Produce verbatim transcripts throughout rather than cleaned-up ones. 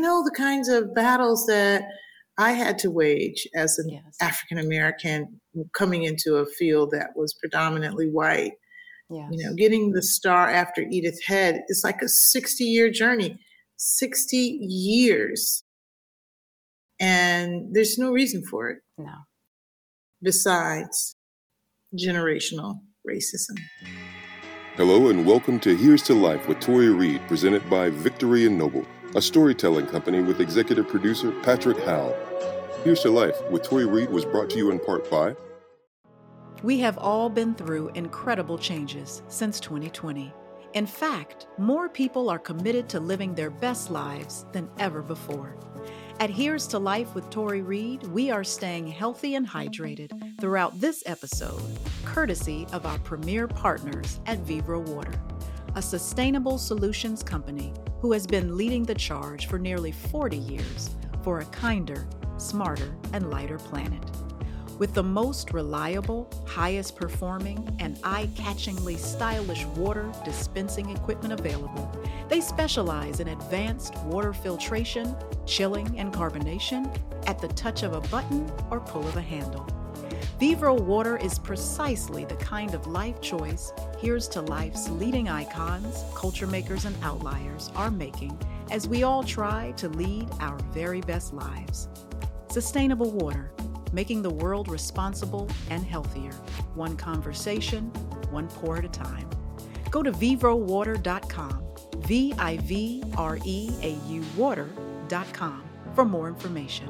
know the kinds of battles that I had to wage as an yes. African-American coming into a field that was predominantly white. Yes. You know, getting the star after Edith Head is like a sixty-year journey, sixty years. And there's no reason for it. No. Besides generational racism. Hello and welcome to Here's to Life with Tori Reed, presented by Victory and Noble, a storytelling company with executive producer Patrick Howe. Here's to Life with Tori Reed was brought to you in part by... We have all been through incredible changes since twenty twenty. In fact, more people are committed to living their best lives than ever before. At Here's to Life with Tori Reed, we are staying healthy and hydrated throughout this episode, courtesy of our premier partners at Vivreau Water, a sustainable solutions company who has been leading the charge for nearly forty years for a kinder, smarter, and lighter planet. With the most reliable, highest performing, and eye-catchingly stylish water dispensing equipment available, they specialize in advanced water filtration, chilling, and carbonation at the touch of a button or pull of a handle. Vivreau Water is precisely the kind of life choice Here's to Life's leading icons, culture makers, and outliers are making as we all try to lead our very best lives. Sustainable water, making the world responsible and healthier, one conversation, one pour at a time. Go to Vivreau Water dot com, V I V R E A U water dot com for more information.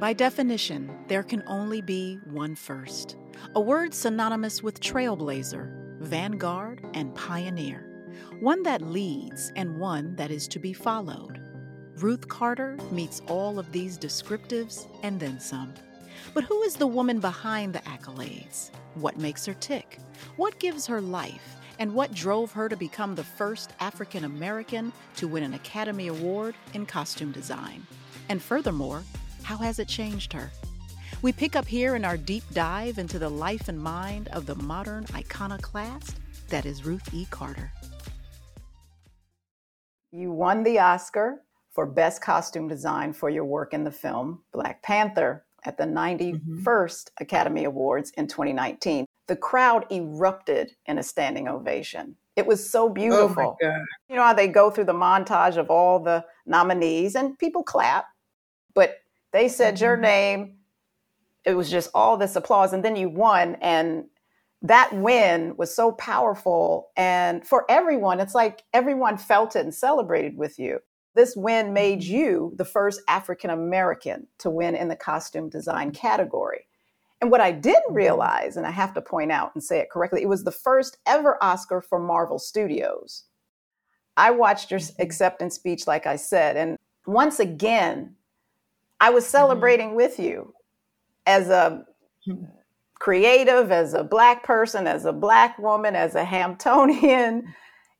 By definition, there can only be one first, a word synonymous with trailblazer, vanguard, and pioneer, one that leads and one that is to be followed. Ruth Carter meets all of these descriptives and then some. But who is the woman behind the accolades? What makes her tick? What gives her life? And what drove her to become the first African American to win an Academy Award in costume design? And furthermore, how has it changed her? We pick up here in our deep dive into the life and mind of the modern iconoclast that is Ruth E. Carter. You won the Oscar for Best Costume Design for your work in the film Black Panther at the ninety-first mm-hmm. Academy Awards in twenty nineteen. The crowd erupted in a standing ovation. It was so beautiful. Oh my God. You know how they go through the montage of all the nominees and people clap, but they said your name. It was just all this applause. And then you won. And that win was so powerful. And for everyone, it's like everyone felt it and celebrated with you. This win made you the first African-American to win in the costume design category. And what I didn't realize, and I have to point out and say it correctly, it was the first ever Oscar for Marvel Studios. I watched your acceptance speech, like I said, and once again, I was celebrating mm-hmm. with you as a creative, as a Black person, as a Black woman, as a Hamptonian.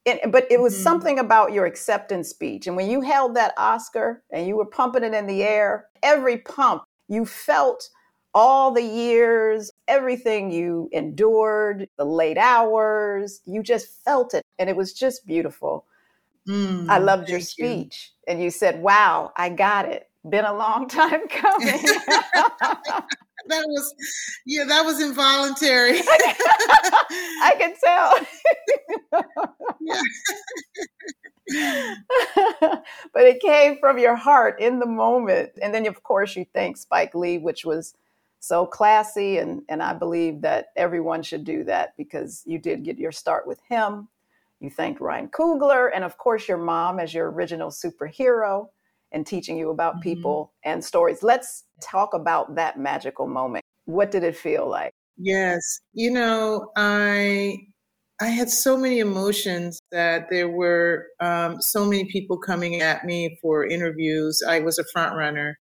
It, but it was mm-hmm. something about your acceptance speech. And when you held that Oscar and you were pumping it in the air, every pump, you felt all the years, everything you endured, the late hours, you just felt it. And it was just beautiful. Mm, I loved your speech. You. And you said, wow, I got it. Been a long time coming. that was, yeah, that was involuntary. I can tell. But it came from your heart in the moment. And then, of course, you thank Spike Lee, which was so classy. And, and I believe that everyone should do that because you did get your start with him. You thanked Ryan Coogler. And, of course, your mom as your original superhero, and teaching you about people mm-hmm. and stories. Let's talk about that magical moment. What did it feel like? Yes. You know, I I had so many emotions that there were um, so many people coming at me for interviews. I was a front runner.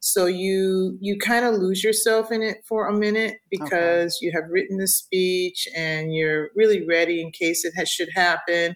So you you kind of lose yourself in it for a minute because okay. you have written the speech and you're really ready in case it has, should happen.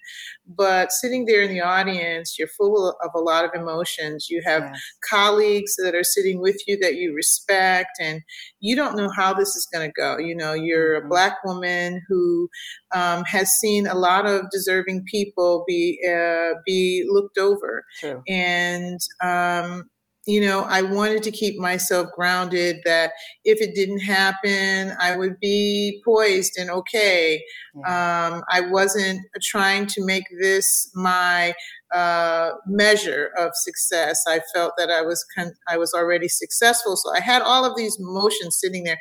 But sitting there in the audience, you're full of a lot of emotions. You have yes. colleagues that are sitting with you that you respect, and you don't know how this is going to go. You know, you're a Black woman who um, has seen a lot of deserving people be uh, be looked over. True. And um you know, I wanted to keep myself grounded that if it didn't happen, I would be poised and okay. Mm-hmm. Um, I wasn't trying to make this my uh, measure of success. I felt that I was con- I was already successful. So I had all of these emotions sitting there.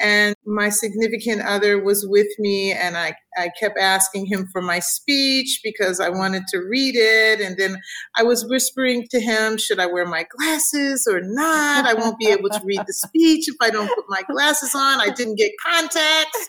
And my significant other was with me, and I, I kept asking him for my speech because I wanted to read it. And then I was whispering to him, should I wear my glasses or not? I won't be able to read the speech if I don't put my glasses on. I didn't get contacts.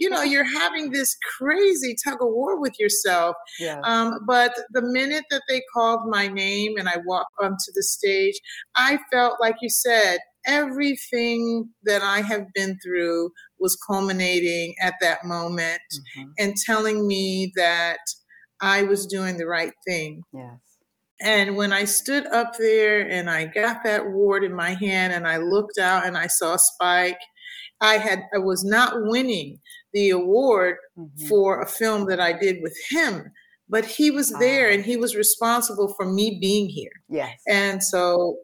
You know, you're having this crazy tug of war with yourself. Yeah. Um, but the minute that they called my name and I walked onto the stage, I felt, like you said, everything that I have been through was culminating at that moment mm-hmm. and telling me that I was doing the right thing. Yes. And when I stood up there and I got that award in my hand and I looked out and I saw Spike, I had I was not winning the award mm-hmm. for a film that I did with him. But he was there oh. and he was responsible for me being here. Yes. And so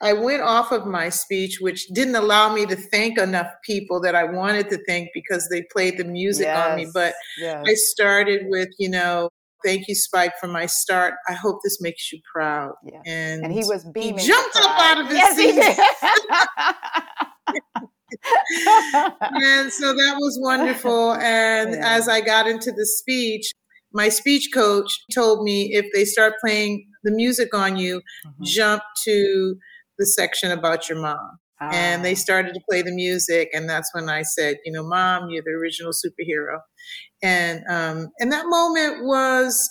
I went off of my speech, which didn't allow me to thank enough people that I wanted to thank because they played the music yes, on me. But yes. I started with, you know, thank you, Spike, for my start. I hope this makes you proud. Yeah. And, and he was beaming. He jumped up out of his yes, seat. And so that was wonderful. And yeah. as I got into the speech, my speech coach told me if they start playing the music on you, mm-hmm. jump to the section about your mom. Ah. And they started to play the music. And that's when I said, you know, Mom, you're the original superhero. And, um, and that moment was,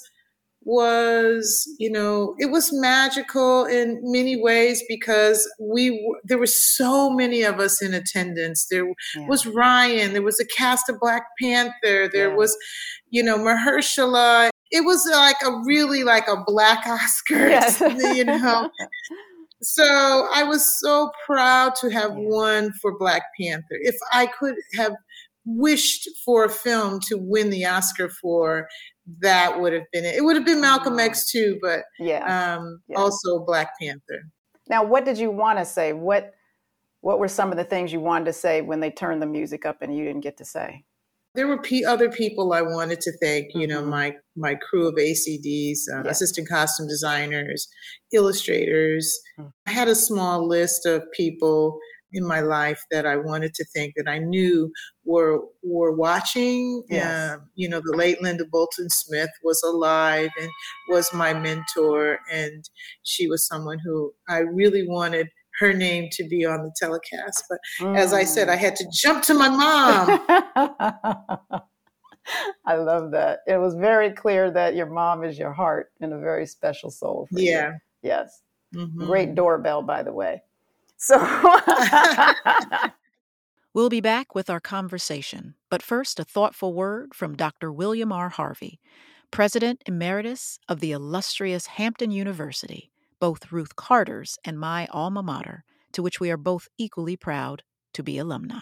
was, you know, it was magical in many ways because we, w- there were so many of us in attendance. There yeah. was Ryan, there was a cast of Black Panther. There yeah. was, you know, Mahershala. It was like a really like a Black Oscar, yes. you know. So I was so proud to have yeah. won for Black Panther. If I could have wished for a film to win the Oscar for, that would have been it. It would have been Malcolm X too, but yeah. Um, yeah. also Black Panther. Now, what did you want to say? What What were some of the things you wanted to say when they turned the music up and you didn't get to say? There were p- other people I wanted to thank, you know, my my crew of A C Ds, um, yes. assistant costume designers, illustrators. Mm-hmm. I had a small list of people in my life that I wanted to thank that I knew were were watching. Yes. Um, you know, the late Linda Bolton-Smith was alive and was my mentor, and she was someone who I really wanted her name to be on the telecast. But mm. as I said, I had to jump to my mom. I love that. It was very clear that your mom is your heart and a very special soul for yeah. you. Yes. Mm-hmm. Great doorbell, by the way. So we'll be back with our conversation. But first, a thoughtful word from Doctor William R. Harvey, President Emeritus of the illustrious Hampton University, both Ruth Carter's and my alma mater, to which we are both equally proud to be alumni.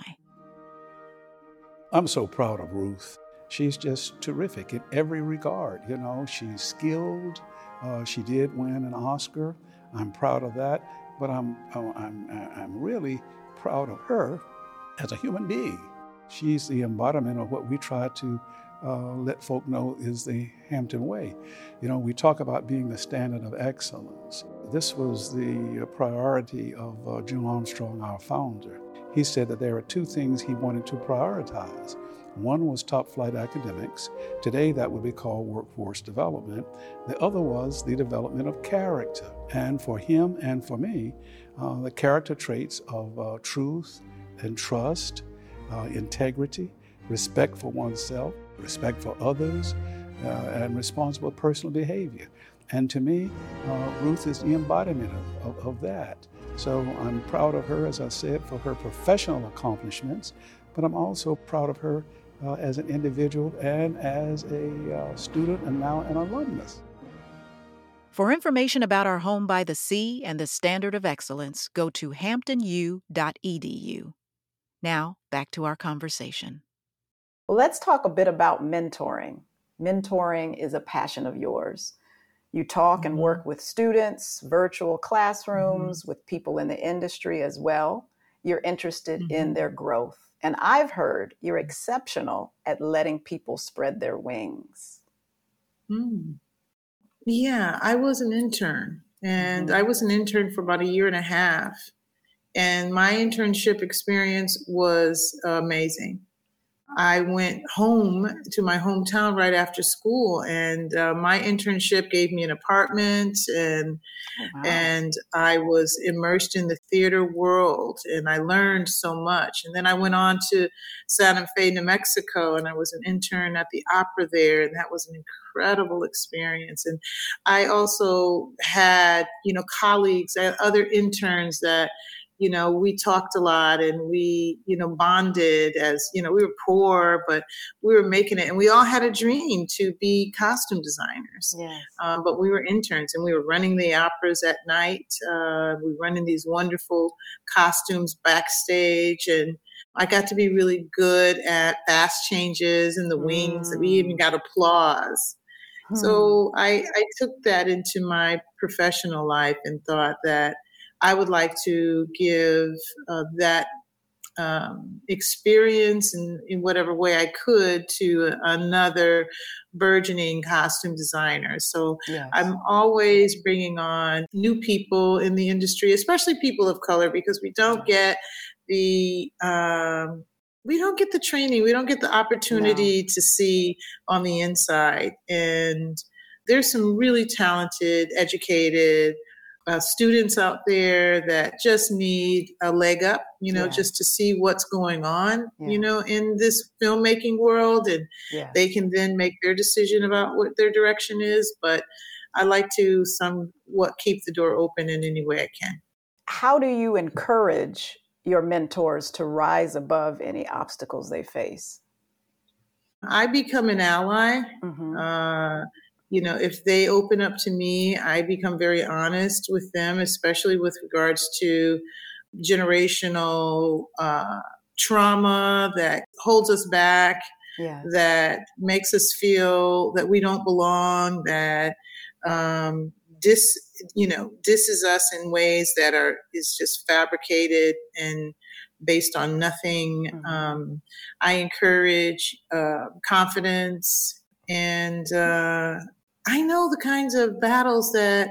I'm so proud of Ruth. She's just terrific in every regard. You know, she's skilled. Uh, she did win an Oscar. I'm proud of that. But I'm, I'm, I'm really proud of her as a human being. She's the embodiment of what we try to Uh, let folk know is the Hampton way. You know, we talk about being the standard of excellence. This was the priority of uh, June Armstrong, our founder. He said that there are two things he wanted to prioritize. One was top flight academics. Today that would be called workforce development. The other was the development of character. And for him and for me, uh, the character traits of uh, truth and trust, uh, integrity, respect for oneself, respect for others, uh, and responsible personal behavior. And to me, uh, Ruth is the embodiment of, of, of that. So I'm proud of her, as I said, for her professional accomplishments, but I'm also proud of her uh, as an individual and as a uh, student and now an alumnus. For information about our home by the sea and the standard of excellence, go to hampton u dot e d u. Now, back to our conversation. Well, let's talk a bit about mentoring. Mentoring is a passion of yours. You talk mm-hmm. and work with students, virtual classrooms, mm-hmm. with people in the industry as well. You're interested mm-hmm. in their growth. And I've heard you're exceptional at letting people spread their wings. Mm. Yeah, I was an intern. And mm-hmm. I was an intern for about a year and a half. And my internship experience was amazing. I went home to my hometown right after school, and uh, my internship gave me an apartment, and oh, wow. and I was immersed in the theater world, and I learned so much. And then I went on to Santa Fe, New Mexico, and I was an intern at the opera there, and that was an incredible experience. And I also had, you know, colleagues and other interns that, you know, we talked a lot and we, you know, bonded as, you know, we were poor, but we were making it. And we all had a dream to be costume designers. Yes. Um, but we were interns and we were running the operas at night. Uh, we were running these wonderful costumes backstage. And I got to be really good at fast changes and the wings. Mm. We even got applause. Mm. So I, I took that into my professional life and thought that I would like to give uh, that um, experience in, in whatever way I could to another burgeoning costume designer. So yes. I'm always bringing on new people in the industry, especially people of color, because we don't get the um, we don't get the training, we don't get the opportunity no. to see on the inside. And there's some really talented, educated Uh, students out there that just need a leg up, you know, yeah. just to see what's going on, yeah. you know, in this filmmaking world. And yeah. they can then make their decision about what their direction is. But I like to somewhat keep the door open in any way I can. How do you encourage your mentors to rise above any obstacles they face? I become an ally. Mm-hmm. Uh, You know, if they open up to me, I become very honest with them, especially with regards to generational uh, trauma that holds us back, yes. that makes us feel that we don't belong, that um, dis, you know, disses us in ways that are is just fabricated and based on nothing. Mm-hmm. Um, I encourage uh, confidence. And uh, I know the kinds of battles that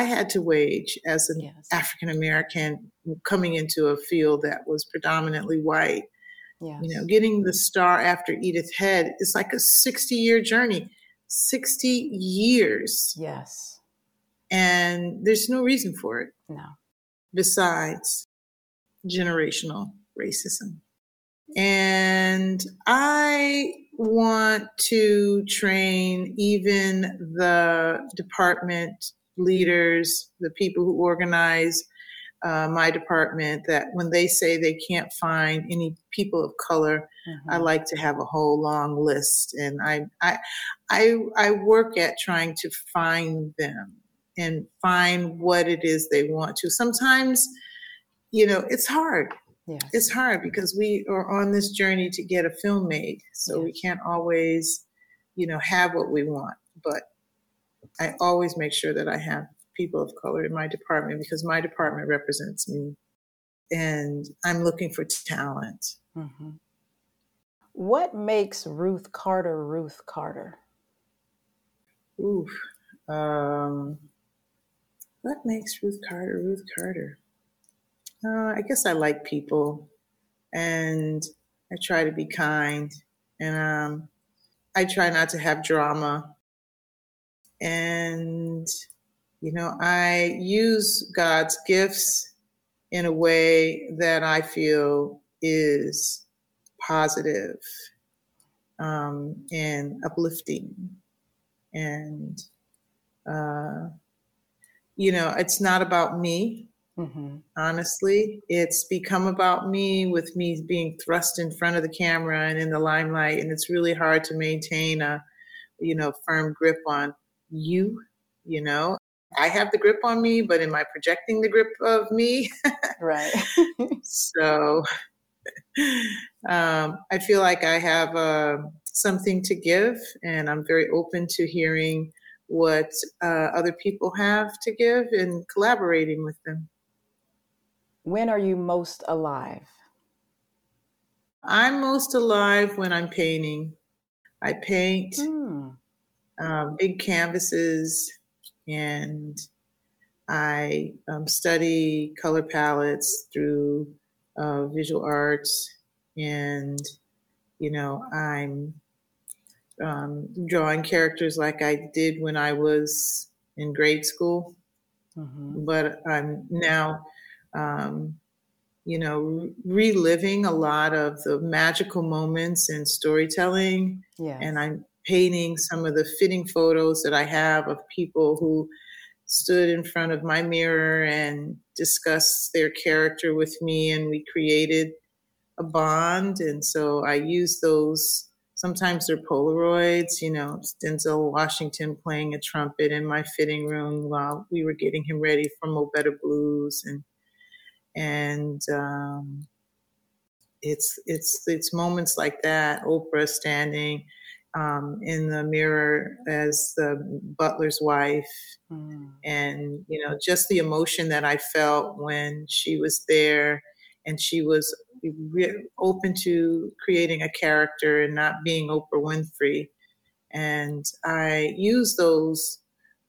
I had to wage as an yes. African-American coming into a field that was predominantly white. Yes. You know, getting the star after Edith Head is like a sixty-year journey. sixty years. Yes. And there's no reason for it. No. Besides generational racism. And I want to train even the department leaders, the people who organize uh, my department, that when they say they can't find any people of color, mm-hmm. I like to have a whole long list. And I, I, I, I work at trying to find them and find what it is they want to. Sometimes, you know, it's hard. Yes. It's hard because we are on this journey to get a film made. So yes. we can't always, you know, have what we want. But I always make sure that I have people of color in my department because my department represents me. And I'm looking for talent. Mm-hmm. What makes Ruth Carter, Ruth Carter? Ooh. Um, what makes Ruth Carter, Ruth Carter? Uh, I guess I like people and I try to be kind and um, I try not to have drama. And, you know, I use God's gifts in a way that I feel is positive um, and uplifting. And, uh, you know, it's not about me. Mm-hmm. Honestly, it's become about me, with me being thrust in front of the camera and in the limelight. And it's really hard to maintain a, you know, firm grip on you, you know. I have the grip on me, but am I projecting the grip of me? Right. So um, I feel like I have uh, something to give, and I'm very open to hearing what uh, other people have to give and collaborating with them. When are you most alive? I'm most alive when I'm painting. I paint mm. uh, big canvases, and I um, study color palettes through uh, visual arts. And, you know, I'm um, drawing characters like I did when I was in grade school. Mm-hmm. But I'm now... Um, you know, re- reliving a lot of the magical moments in storytelling. Yes. And I'm painting some of the fitting photos that I have of people who stood in front of my mirror and discussed their character with me, and we created a bond. And so I use those, sometimes they're Polaroids, you know, Denzel Washington playing a trumpet in my fitting room while we were getting him ready for Mo' Better Blues. And And um, it's it's it's moments like that. Oprah standing um, in the mirror as the butler's wife, mm. and you know, just the emotion that I felt when she was there, and she was re- open to creating a character and not being Oprah Winfrey. And I use those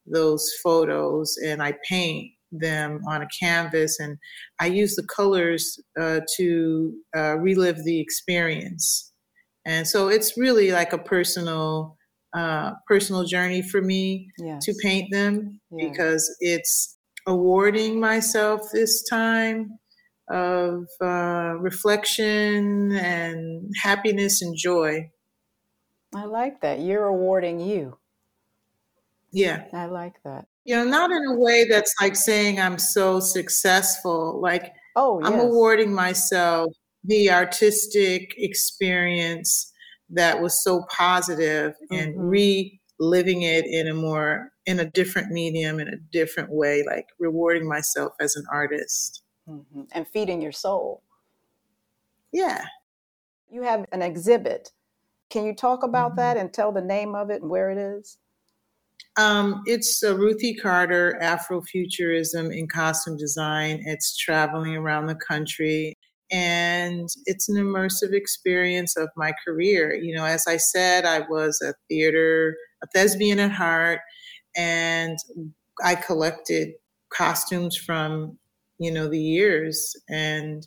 those photos, and I paint them on a canvas, and I use the colors uh, to uh, relive the experience. And so it's really like a personal uh, personal journey for me. Yes. To paint them. Yeah. Because it's awarding myself this time of uh, reflection and happiness and joy. I like that. You're awarding you. Yeah. I like that. You know, not in a way that's like saying I'm so successful. Like, oh, yes. I'm awarding myself the artistic experience that was so positive, mm-hmm. and reliving it in a more, in a different medium, in a different way, like rewarding myself as an artist. Mm-hmm. And feeding your soul. Yeah. You have an exhibit. Can you talk about mm-hmm. that and tell the name of it and where it is? Um, it's uh, Ruthie Carter Afrofuturism in Costume Design. It's traveling around the country, and it's an immersive experience of my career. You know, as I said, I was a theater, a thespian at heart, and I collected costumes from, you know, the years. And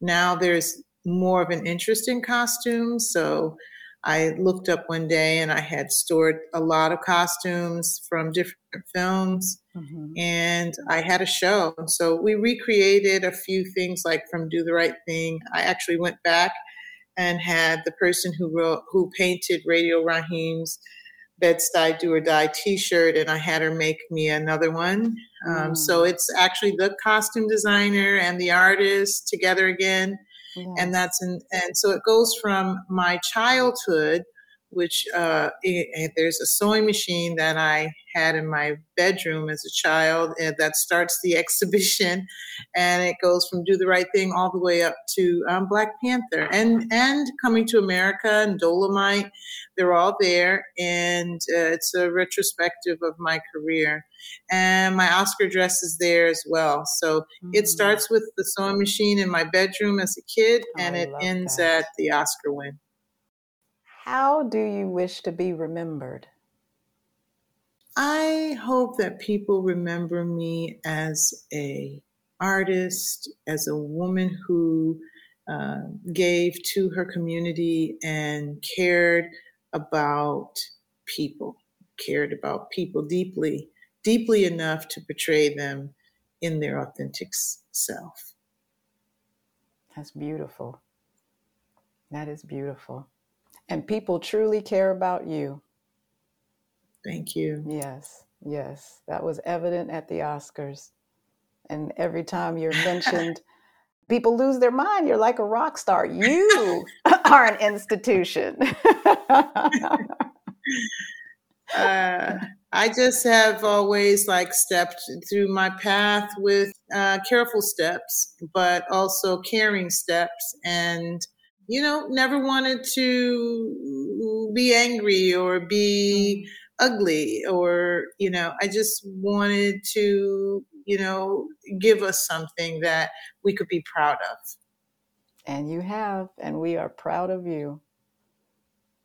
now there's more of an interest in costumes. So I looked up one day, and I had stored a lot of costumes from different films, mm-hmm. and I had a show. So we recreated a few things, like from Do the Right Thing. I actually went back and had the person who wrote, who painted Radio Raheem's Bed-Stuy Do or Die t-shirt, and I had her make me another one. Mm. Um, so it's actually the costume designer and the artist together again. Yeah. And that's in, and so it goes from my childhood, which uh, it, there's a sewing machine that I had in my bedroom as a child, and that starts the exhibition, and it goes from Do the Right Thing all the way up to um, Black Panther and and Coming to America and Dolemite. They're all there, and uh, it's a retrospective of my career. And my Oscar dress is there as well. So mm-hmm. it starts with the sewing machine in my bedroom as a kid, oh, and it ends that. at the Oscar win. How do you wish to be remembered? I hope that people remember me as a artist, as a woman who uh, gave to her community and cared about people, cared about people deeply, deeply enough to portray them in their authentic self. That's beautiful. That is beautiful. And people truly care about you. Thank you. Yes, yes. That was evident at the Oscars. and every time you're mentioned, people lose their mind. You're like a rock star. You are an institution. uh, I just have always like stepped through my path with uh, careful steps, but also caring steps, and you know, never wanted to be angry or be ugly, or, you know, I just wanted to, you know, give us something that we could be proud of. And you have, and we are proud of you.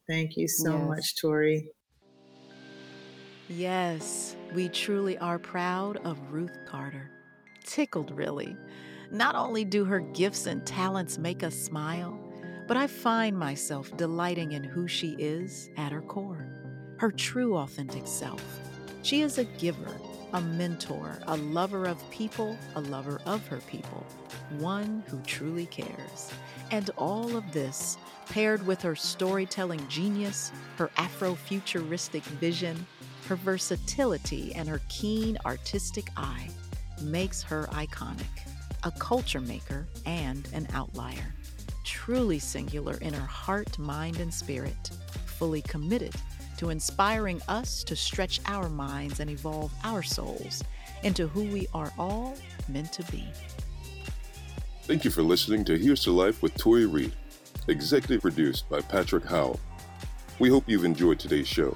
Thank you so yes. much, Tori. Yes, we truly are proud of Ruth Carter. Tickled, really. Not only do her gifts and talents make us smile, but I find myself delighting in who she is at her core, her true authentic self. She is a giver, a mentor, a lover of people, a lover of her people, one who truly cares. And all of this, paired with her storytelling genius, her Afrofuturistic vision, her versatility, and her keen artistic eye, makes her iconic, a culture maker and an outlier. Truly singular in her heart, mind, and spirit, fully committed to inspiring us to stretch our minds and evolve our souls into who we are all meant to be. Thank you for listening to Here's to Life with Tori Reed, executive produced by Patrick Howe. We hope you've enjoyed today's show.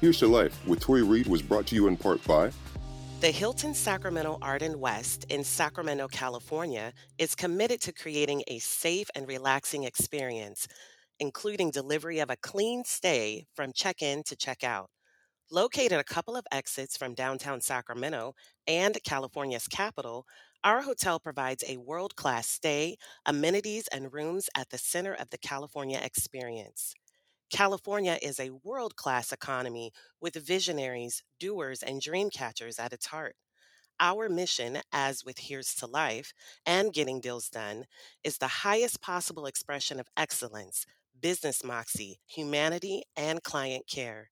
Here's to Life with Tori Reed was brought to you in part by the Hilton Sacramento Arden West in Sacramento, California, is committed to creating a safe and relaxing experience, including delivery of a clean stay from check-in to check-out. Located a couple of exits from downtown Sacramento and California's capital, our hotel provides a world-class stay, amenities, and rooms at the center of the California experience. California is a world-class economy with visionaries, doers, and dream catchers at its heart. Our mission, as with Here's to Life and Getting Deals Done, is the highest possible expression of excellence, business moxie, humanity, and client care.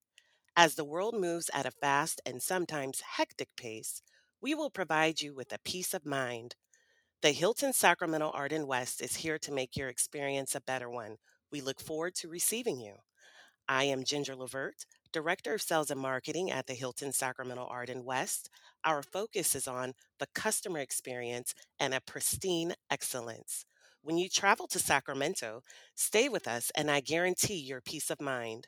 As the world moves at a fast and sometimes hectic pace, we will provide you with a peace of mind. The Hilton Sacramento Arden West is here to make your experience a better one. We look forward to receiving you. I am Ginger Lavert, Director of Sales and Marketing at the Hilton Sacramento Arden West. Our focus is on the customer experience and a pristine excellence. When you travel to Sacramento, stay with us and I guarantee your peace of mind.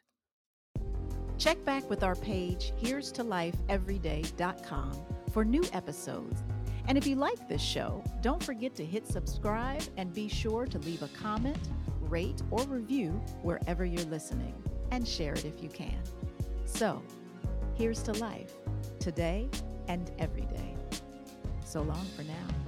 Check back with our page, here's to life every day dot com, for new episodes. And if you like this show, don't forget to hit subscribe and be sure to leave a comment, rate or review wherever you're listening, and share it if you can. So, here's to life, today and every day. So long for now.